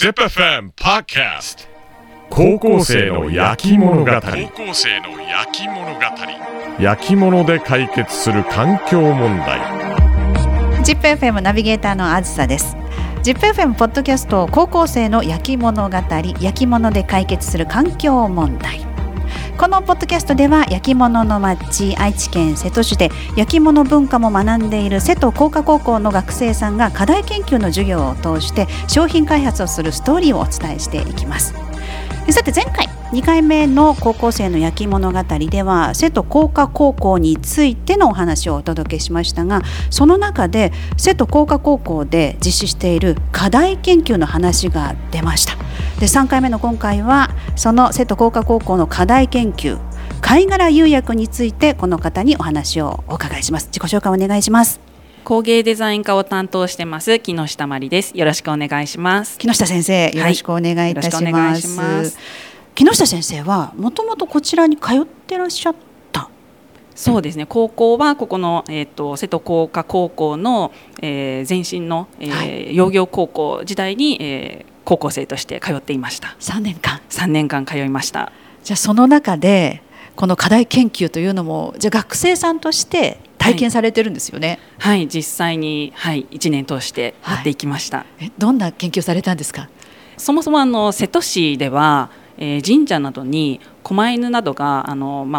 ZIP-FM Podcast 高校生の焼き物語。焼き物で解決する環境問題。 ZIP-FM ナビゲーターのAZUSAです。 ZIP-FM ポッドキャスト高校生の焼き物語、焼き物で解決する環境問題。このポッドキャストでは焼き物の町、愛知県瀬戸市で焼き物文化も学んでいる瀬戸工科高校の学生さんが課題研究の授業を通して商品開発をするストーリーをお伝えしていきます。さて、前回2回目の高校生の焼き物語では瀬戸工科高校についてのお話をお届けしましたが、その中で瀬戸工科高校で実施している課題研究の話が出ました。で、3回目の今回はその瀬戸工科高校の課題研究、貝殻釉薬についてこの方にお話をお伺いします。自己紹介お願いします。工芸デザイン科を担当してます木下真理です。よろしくお願いします。木下先生、よろしくお願いいたします。木下先生はもともとこちらに通ってらっしゃった。そうですね、高校はここの、瀬戸工科高校の、前身の、養業高校時代に、高校生として通っていました。3年間通いました。じゃあその中でこの課題研究というのも、じゃあ学生さんとして体験されてるんですよね。はい、はい、実際に、1年通してやっていきました。どんな研究されたんですか？そもそも瀬戸市では神社などに狛犬などが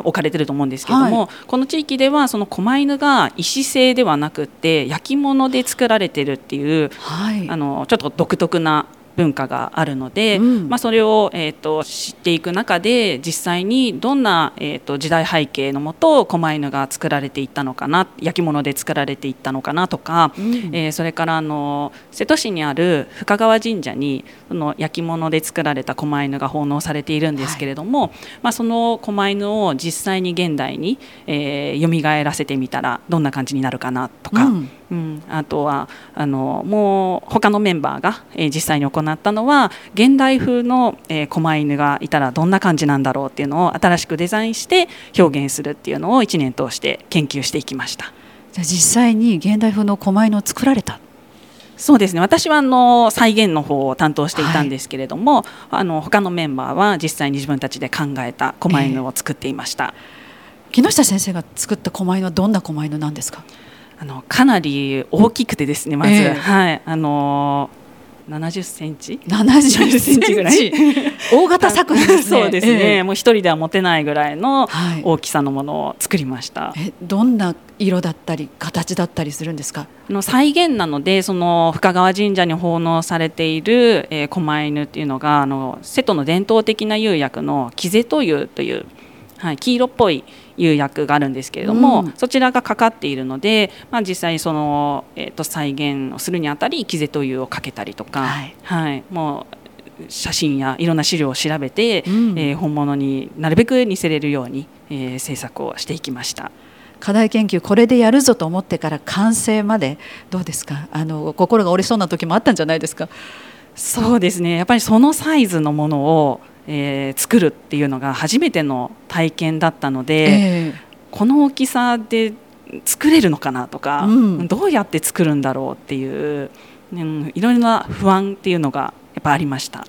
置かれてると思うんですけども、この地域ではその狛犬が石製ではなくて焼き物で作られてるっていう、ちょっと独特な文化があるので、それを、知っていく中で実際にどんな、時代背景のもと狛犬が作られていったのかな、焼き物で作られていったのかなとか、それから瀬戸市にある深川神社にその焼き物で作られた狛犬が奉納されているんですけれども、その狛犬を実際に現代に、蘇らせてみたらどんな感じになるかなとか、あとはもう他のメンバーが、実際に行ったのは現代風の、狛犬がいたらどんな感じなんだろうっていうのを新しくデザインして表現するっていうのを1年通して研究していきました。じゃあ実際に現代風の狛犬を作られた。そうですね、私は再現の方を担当していたんですけれども、他のメンバーは実際に自分たちで考えた狛犬を作っていました。木下先生が作った狛犬はどんな狛犬なんですか？かなり大きくてですね、まず、70センチぐらい大型作品ですね。そうですね、もう一人では持てないぐらいの大きさのものを作りました。どんな色だったり形だったりするんですか？再現なので、その深川神社に奉納されている、狛犬っていうのが瀬戸の伝統的な釉薬の木瀬戸釉という、黄色っぽい釉薬があるんですけれども、そちらがかかっているので、実際その、再現をするにあたり木瀬戸釉をかけたりとか、もう写真やいろんな資料を調べて、本物になるべく似せれるように、制作をしていきました。課題研究、これでやるぞと思ってから完成までどうですか？心が折れそうな時もあったんじゃないですか？そうですね、やっぱりそのサイズのものを作るっていうのが初めての体験だったので、この大きさで作れるのかなとか、どうやって作るんだろうっていう、いろいろな不安っていうのがやっぱありました。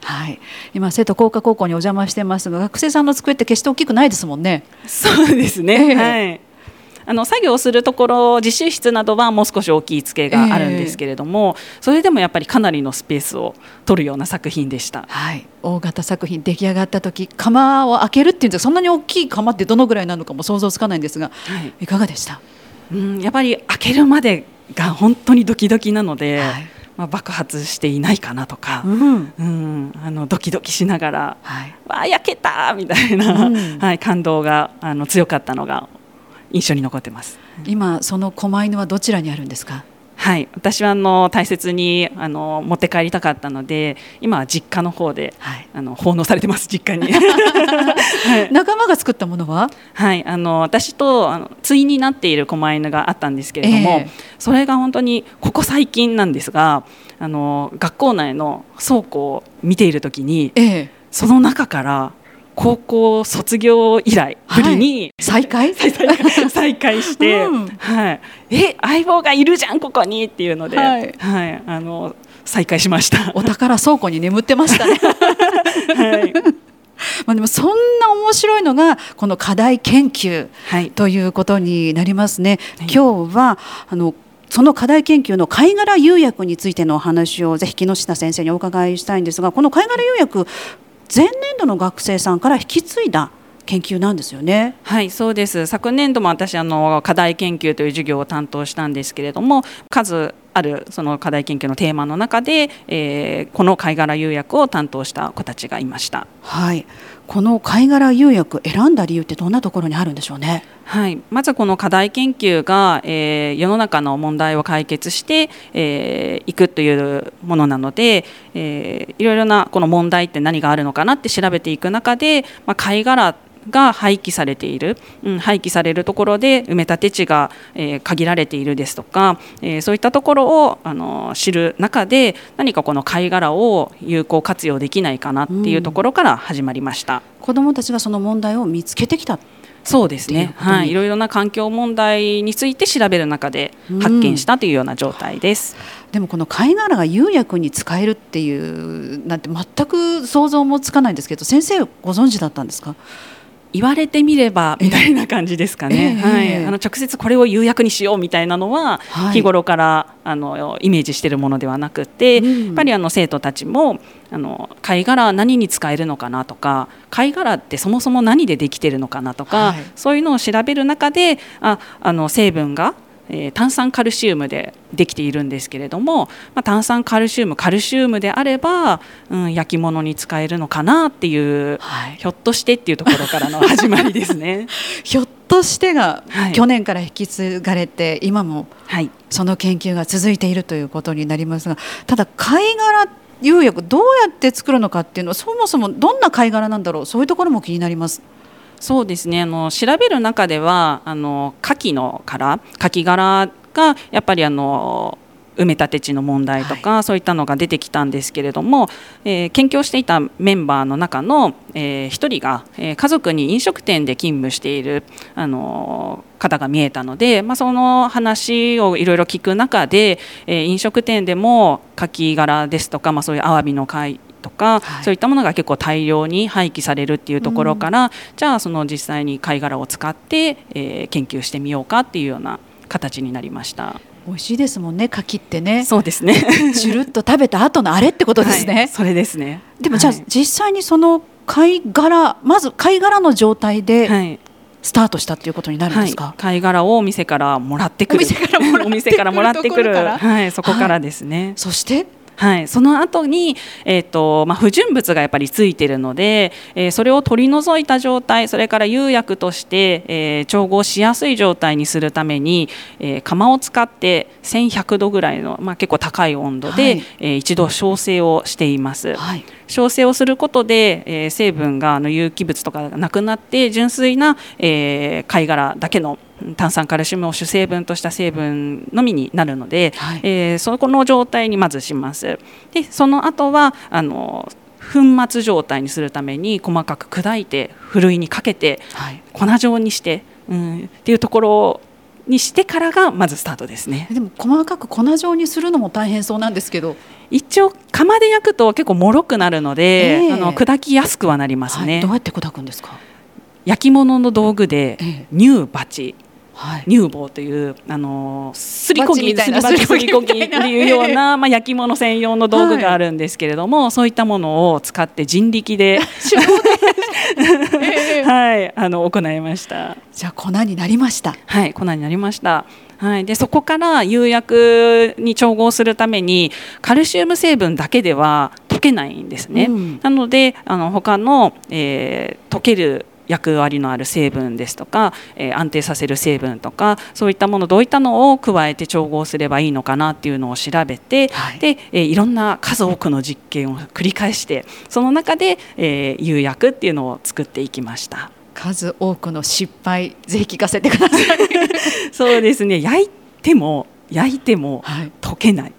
今瀬戸工科高校にお邪魔してますが、学生さんの机って決して大きくないですもんね。そうですね、作業するところ、自習室などはもう少し大きい机があるんですけれども、それでもやっぱりかなりのスペースを取るような作品でした。大型作品出来上がった時、釜を開けるっていうんですが、そんなに大きい釜ってどのぐらいなのかも想像つかないんですが、いかがでした？やっぱり開けるまでが本当にドキドキなので、爆発していないかなとか、ドキドキしながら、焼けたみたいな、感動が強かったのが印象に残ってます。今その狛犬はどちらにあるんですか？私は大切に持って帰りたかったので、今は実家の方で、奉納されてます、実家に。仲間が作ったものは、私と対になっている狛犬があったんですけれども、それが本当にここ最近なんですが、学校内の倉庫を見ているときに、その中から高校卒業以来ぶりに、再会して、相棒がいるじゃんここにっていうので、再開しました。お宝倉庫に眠ってましたね、はいまあ、でもそんな面白いのがこの課題研究ということになりますね、はい、今日はその課題研究の貝殻釉薬についてのお話をぜひ木下先生にお伺いしたいんですが、この貝殻釉薬前年度の学生さんから引き継いだ研究なんですよね。はい、そうです。昨年度も私課題研究という授業を担当したんですけれども、数あるその課題研究のテーマの中で、この貝殻釉薬を担当した子たちがいました。はい、この貝殻釉薬選んだ理由ってどんなところにあるんでしょうね。はい、まずこの課題研究が、世の中の問題を解決してい、くというものなので、いろいろなこの問題って何があるのかなって調べていく中で、貝殻が廃棄されている、廃棄されるところで埋め立て地が、限られているですとか、そういったところを知る中で、何かこの貝殻を有効活用できないかなっていうところから始まりました。子どもたちがその問題を見つけてきた。そうですね、はい、いろいろな環境問題について調べる中で発見したというような状態です、でもこの貝殻が釉薬に使えるっていうなんて全く想像もつかないんですけど、先生ご存知だったんですか？言われてみればみたいな感じですかね、はい、直接これを釉薬にしようみたいなのは、はい、日頃からイメージしているものではなくて、やっぱり生徒たちも貝殻は何に使えるのかなとか、貝殻ってそもそも何でできているのかなとか、はい、そういうのを調べる中で成分が炭酸カルシウムでできているんですけれども、炭酸カルシウムであれば、焼き物に使えるのかなっていう、はい、ひょっとしてっていうところからの始まりですねひょっとしてが、はい、去年から引き継がれて今もその研究が続いているということになりますが、ただ貝殻釉薬どうやって作るのかっていうのは、そもそもどんな貝殻なんだろう、そういうところも気になります。そうですね、調べる中ではカキ殻がやっぱり埋め立て地の問題とか、はい、そういったのが出てきたんですけれども、研究していたメンバーの中の、一人が、家族に飲食店で勤務している、方が見えたので、その話をいろいろ聞く中で、飲食店でもカキ殻ですとか、そういうアワビの貝とか、はい、そういったものが結構大量に廃棄されるっていうところから、じゃあ実際に貝殻を使って、研究してみようかっていうような形になりました。美味しいですもんね、柿ってね。そうですねちゅるっと食べた後のあれってことですね、はい、それですね。でもじゃあ、はい、実際にその貝殻、まず貝殻の状態で、はいスタートしたということになるんですか？はい、貝殻をお店からもらってくるお店からもらってくる、はい、そこからですね、はい、そして、はい、その後に、不純物がやっぱりついているので、それを取り除いた状態、それから釉薬として、調合しやすい状態にするために、釜を使って1100度ぐらいの、結構高い温度で、はい一度焼成をしています。はい、焼成をすることで、成分が有機物とかがなくなって、純粋な、貝殻だけの炭酸カルシウムを主成分とした成分のみになるので、はいそこの状態にまずします。でその後は粉末状態にするために細かく砕いてふるいにかけて、はい、粉状にして、っていうところをにしてからがまずスタートですね。でも細かく粉状にするのも大変そうなんですけど、一応釜で焼くと結構脆くなるので、砕きやすくはなりますね。はい、どうやって砕くんですか？焼き物の道具で、乳鉢、はい、乳棒というすりこぎみたいなすりこぎというような、焼き物専用の道具があるんですけれども、はい、そういったものを使って人力で手動で、はい、行いました。じゃあ粉になりました。はい、粉になりました。はい、でそこから釉薬に調合するためにカルシウム成分だけでは溶けないんですね。なので他の、溶ける役割のある成分ですとか、安定させる成分とか、そういったものどういったのを加えて調合すればいいのかなっていうのを調べて、はい、で、いろんな数多くの実験を繰り返して、その中で、釉薬っていうのを作っていきました。数多くの失敗、ぜひ聞かせてくださいそうですね、焼いても溶けない、はい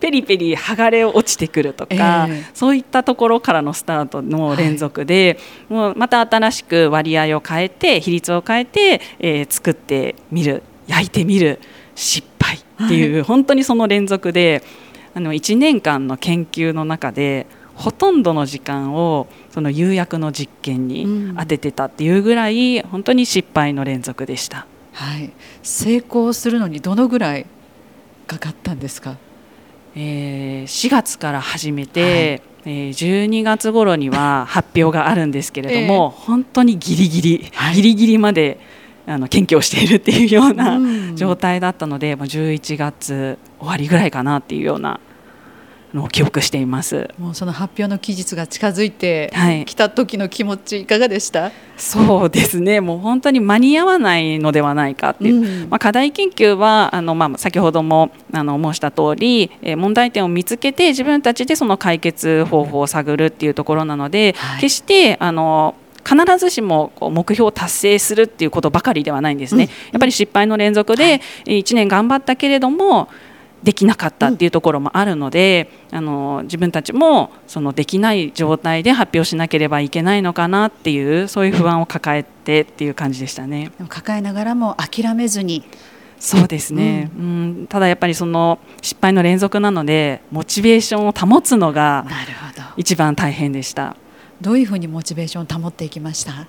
ペリペリ剥がれ落ちてくるとか、そういったところからのスタートの連続で、はい、もうまた新しく割合を変えて比率を変えて、作ってみる、焼いてみる、失敗会っていう、はい、本当にその連続で1年間の研究の中でほとんどの時間をその釉薬の実験に当ててたっていうぐらい、本当に失敗の連続でした、はい、成功するのにどのぐらいかかったんですか？4月から始めて、はい、12月頃には発表があるんですけれども、本当にギリギリまで研究をしているっていうような状態だったので、もう11月終わりぐらいかなっていうようなのを記憶しています。もうその発表の期日が近づいてきた時の気持ちいかがでした？はい、そうですね、もう本当に間に合わないのではないかっていう、課題研究は先ほども申した通り、問題点を見つけて自分たちでその解決方法を探るっていうところなので、はい、決して必ずしも目標を達成するっていうことばかりではないんですね、やっぱり失敗の連続で1年頑張ったけれどもできなかったっていうところもあるので、自分たちもそのできない状態で発表しなければいけないのかなっていう、そういう不安を抱えてっていう感じでしたね。でも抱えながらも諦めずに。そうですね、ただやっぱりその失敗の連続なのでモチベーションを保つのが一番大変でした。どういうふうにモチベーションを保っていきました？や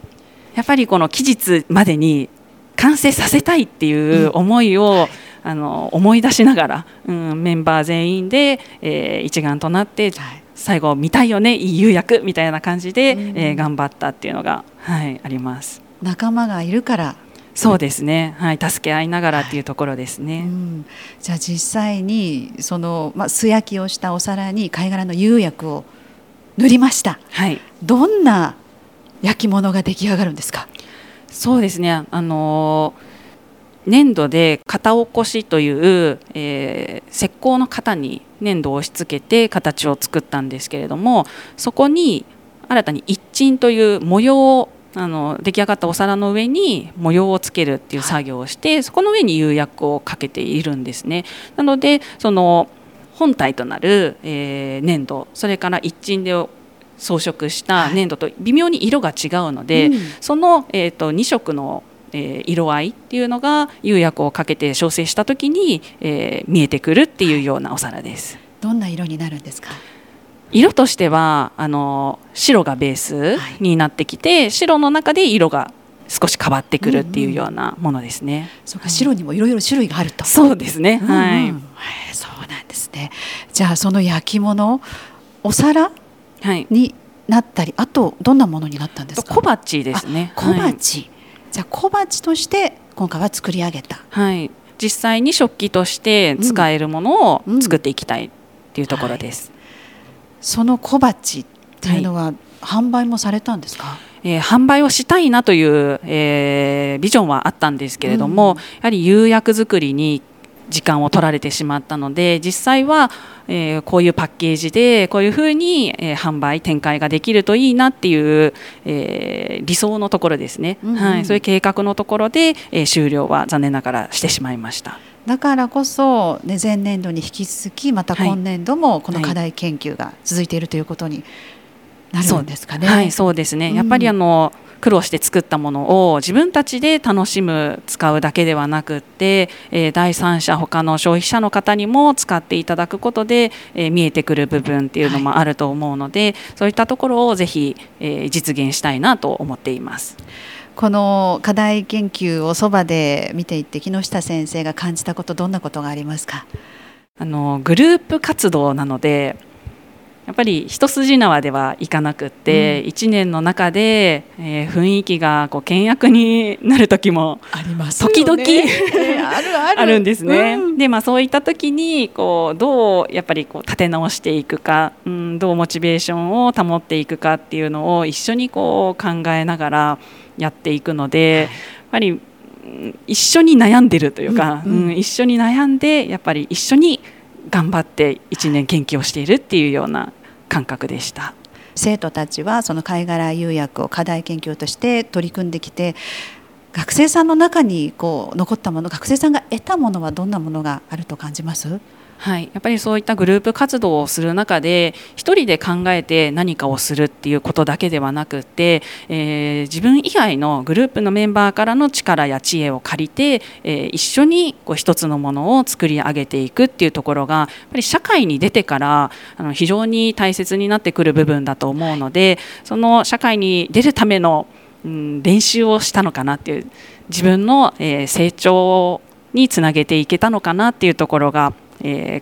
っぱりこの期日までに完成させたいっていう思いを、はい、思い出しながら、メンバー全員で、一丸となって最後見たいよね、いい釉薬みたいな感じで、頑張ったっていうのが、はい、あります。仲間がいるから。そうですね、はい、助け合いながらっていうところですね、じゃあ実際にその、素焼きをしたお皿に貝殻の釉薬を塗りました、はい、どんな焼き物が出来上がるんですか？そうですね、粘土で型起こしという、石膏の型に粘土を押し付けて形を作ったんですけれども、そこに新たに一鎮という模様を出来上がったお皿の上に模様をつけるっていう作業をして、はい、そこの上に釉薬をかけているんですね。なのでその本体となる、粘土、それから一鎮で装飾した粘土と微妙に色が違うので、はい、その、2色の色合いっていうのが釉薬をかけて調整した時に、見えてくるっていうようなお皿です。どんな色になるんですか？色としては白がベースになってきて、白の中で色が少し変わってくるっていうようなものですね、そうか、白にもいろいろ種類があると。そうですね、はい、そうなんですね。じゃあその焼き物、お皿になったり、はい、あとどんなものになったんですか？小鉢ですね。小鉢、はい、じゃあ小鉢として今回は作り上げた、はい、実際に食器として使えるものを作っていきたいっていうところです、はい、その小鉢っていうのは販売もされたんですか？はい、販売をしたいなという、ビジョンはあったんですけれども、やはり釉薬作りに時間を取られてしまったので、実際は、こういうパッケージでこういうふうに、販売展開ができるといいなっていう、理想のところですね、はい、そういう計画のところで、終了は残念ながらしてしまいました。だからこそ、ね、前年度に引き続きまた今年度もこの課題研究が続いているということになるんですかね？はい、はい、そうですね。やっぱり苦労して作ったものを自分たちで楽しむ、使うだけではなくって、第三者、他の消費者の方にも使っていただくことで、見えてくる部分っていうのもあると思うので、はい、そういったところをぜひ、実現したいなと思っています。この課題研究をそばで見ていって木下先生が感じたこと、どんなことがありますか？グループ活動なのでやっぱり一筋縄ではいかなくって、1年の中で、雰囲気が険悪になる時も時々あるんですね、で、そういった時にどうやっぱり立て直していくか、どうモチベーションを保っていくかっていうのを一緒に考えながらやっていくので、やっぱり一緒に悩んでるというか、一緒に悩んで、やっぱり一緒に頑張って1年研究をしているっていうような感覚でした。生徒たちはその貝殻釉薬を課題研究として取り組んできて、学生さんの中に残ったもの、学生さんが得たものはどんなものがあると感じます？はい、やっぱりそういったグループ活動をする中で一人で考えて何かをするっていうことだけではなくて、自分以外のグループのメンバーからの力や知恵を借りて、一緒にこう一つのものを作り上げていくっていうところがやっぱり社会に出てから非常に大切になってくる部分だと思うので、その社会に出るための、練習をしたのかなっていう、自分の、成長につなげていけたのかなっていうところが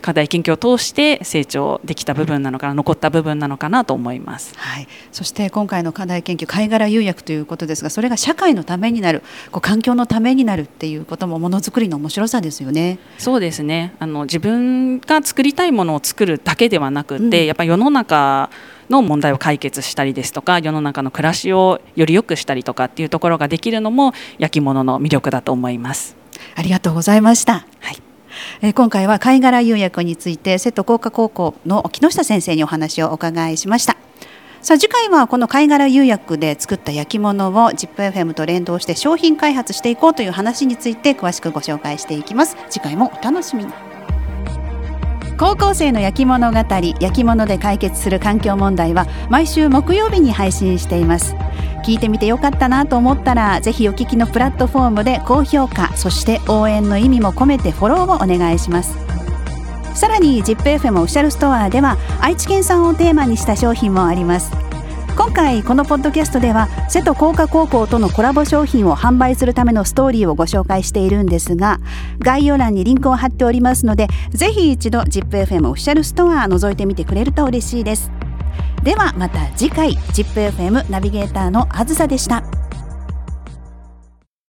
課題研究を通して成長できた部分なのかな、残った部分なのかなと思います、はい、そして今回の課題研究貝殻釉薬ということですが、それが社会のためになる、こう環境のためになるっていうこともものづくりの面白さですよね。そうですね、自分が作りたいものを作るだけではなくて、やっぱり世の中の問題を解決したりですとか、世の中の暮らしをより良くしたりとかっていうところができるのも焼き物の魅力だと思います。ありがとうございました。はい、今回は貝殻釉薬について瀬戸工科高校の木下先生にお話をお伺いしました。さあ、次回はこの貝殻釉薬で作った焼き物を ZIP-FM と連動して商品開発していこうという話について詳しくご紹介していきます。次回もお楽しみに。高校生の焼き物語、焼き物で解決する環境問題は毎週木曜日に配信しています。聞いてみてよかったなと思ったら、ぜひお聞きのプラットフォームで高評価、そして応援の意味も込めてフォローをお願いします。さらに ZIP-FM オフィシャルストアでは愛知県産をテーマにした商品もあります。今回このポッドキャストでは瀬戸工科高校とのコラボ商品を販売するためのストーリーをご紹介しているんですが、概要欄にリンクを貼っておりますので、ぜひ一度 ZIP-FM オフィシャルストア覗いてみてくれると嬉しいです。ではまた次回、ZIP-FM ナビゲーターのAZUSAでした。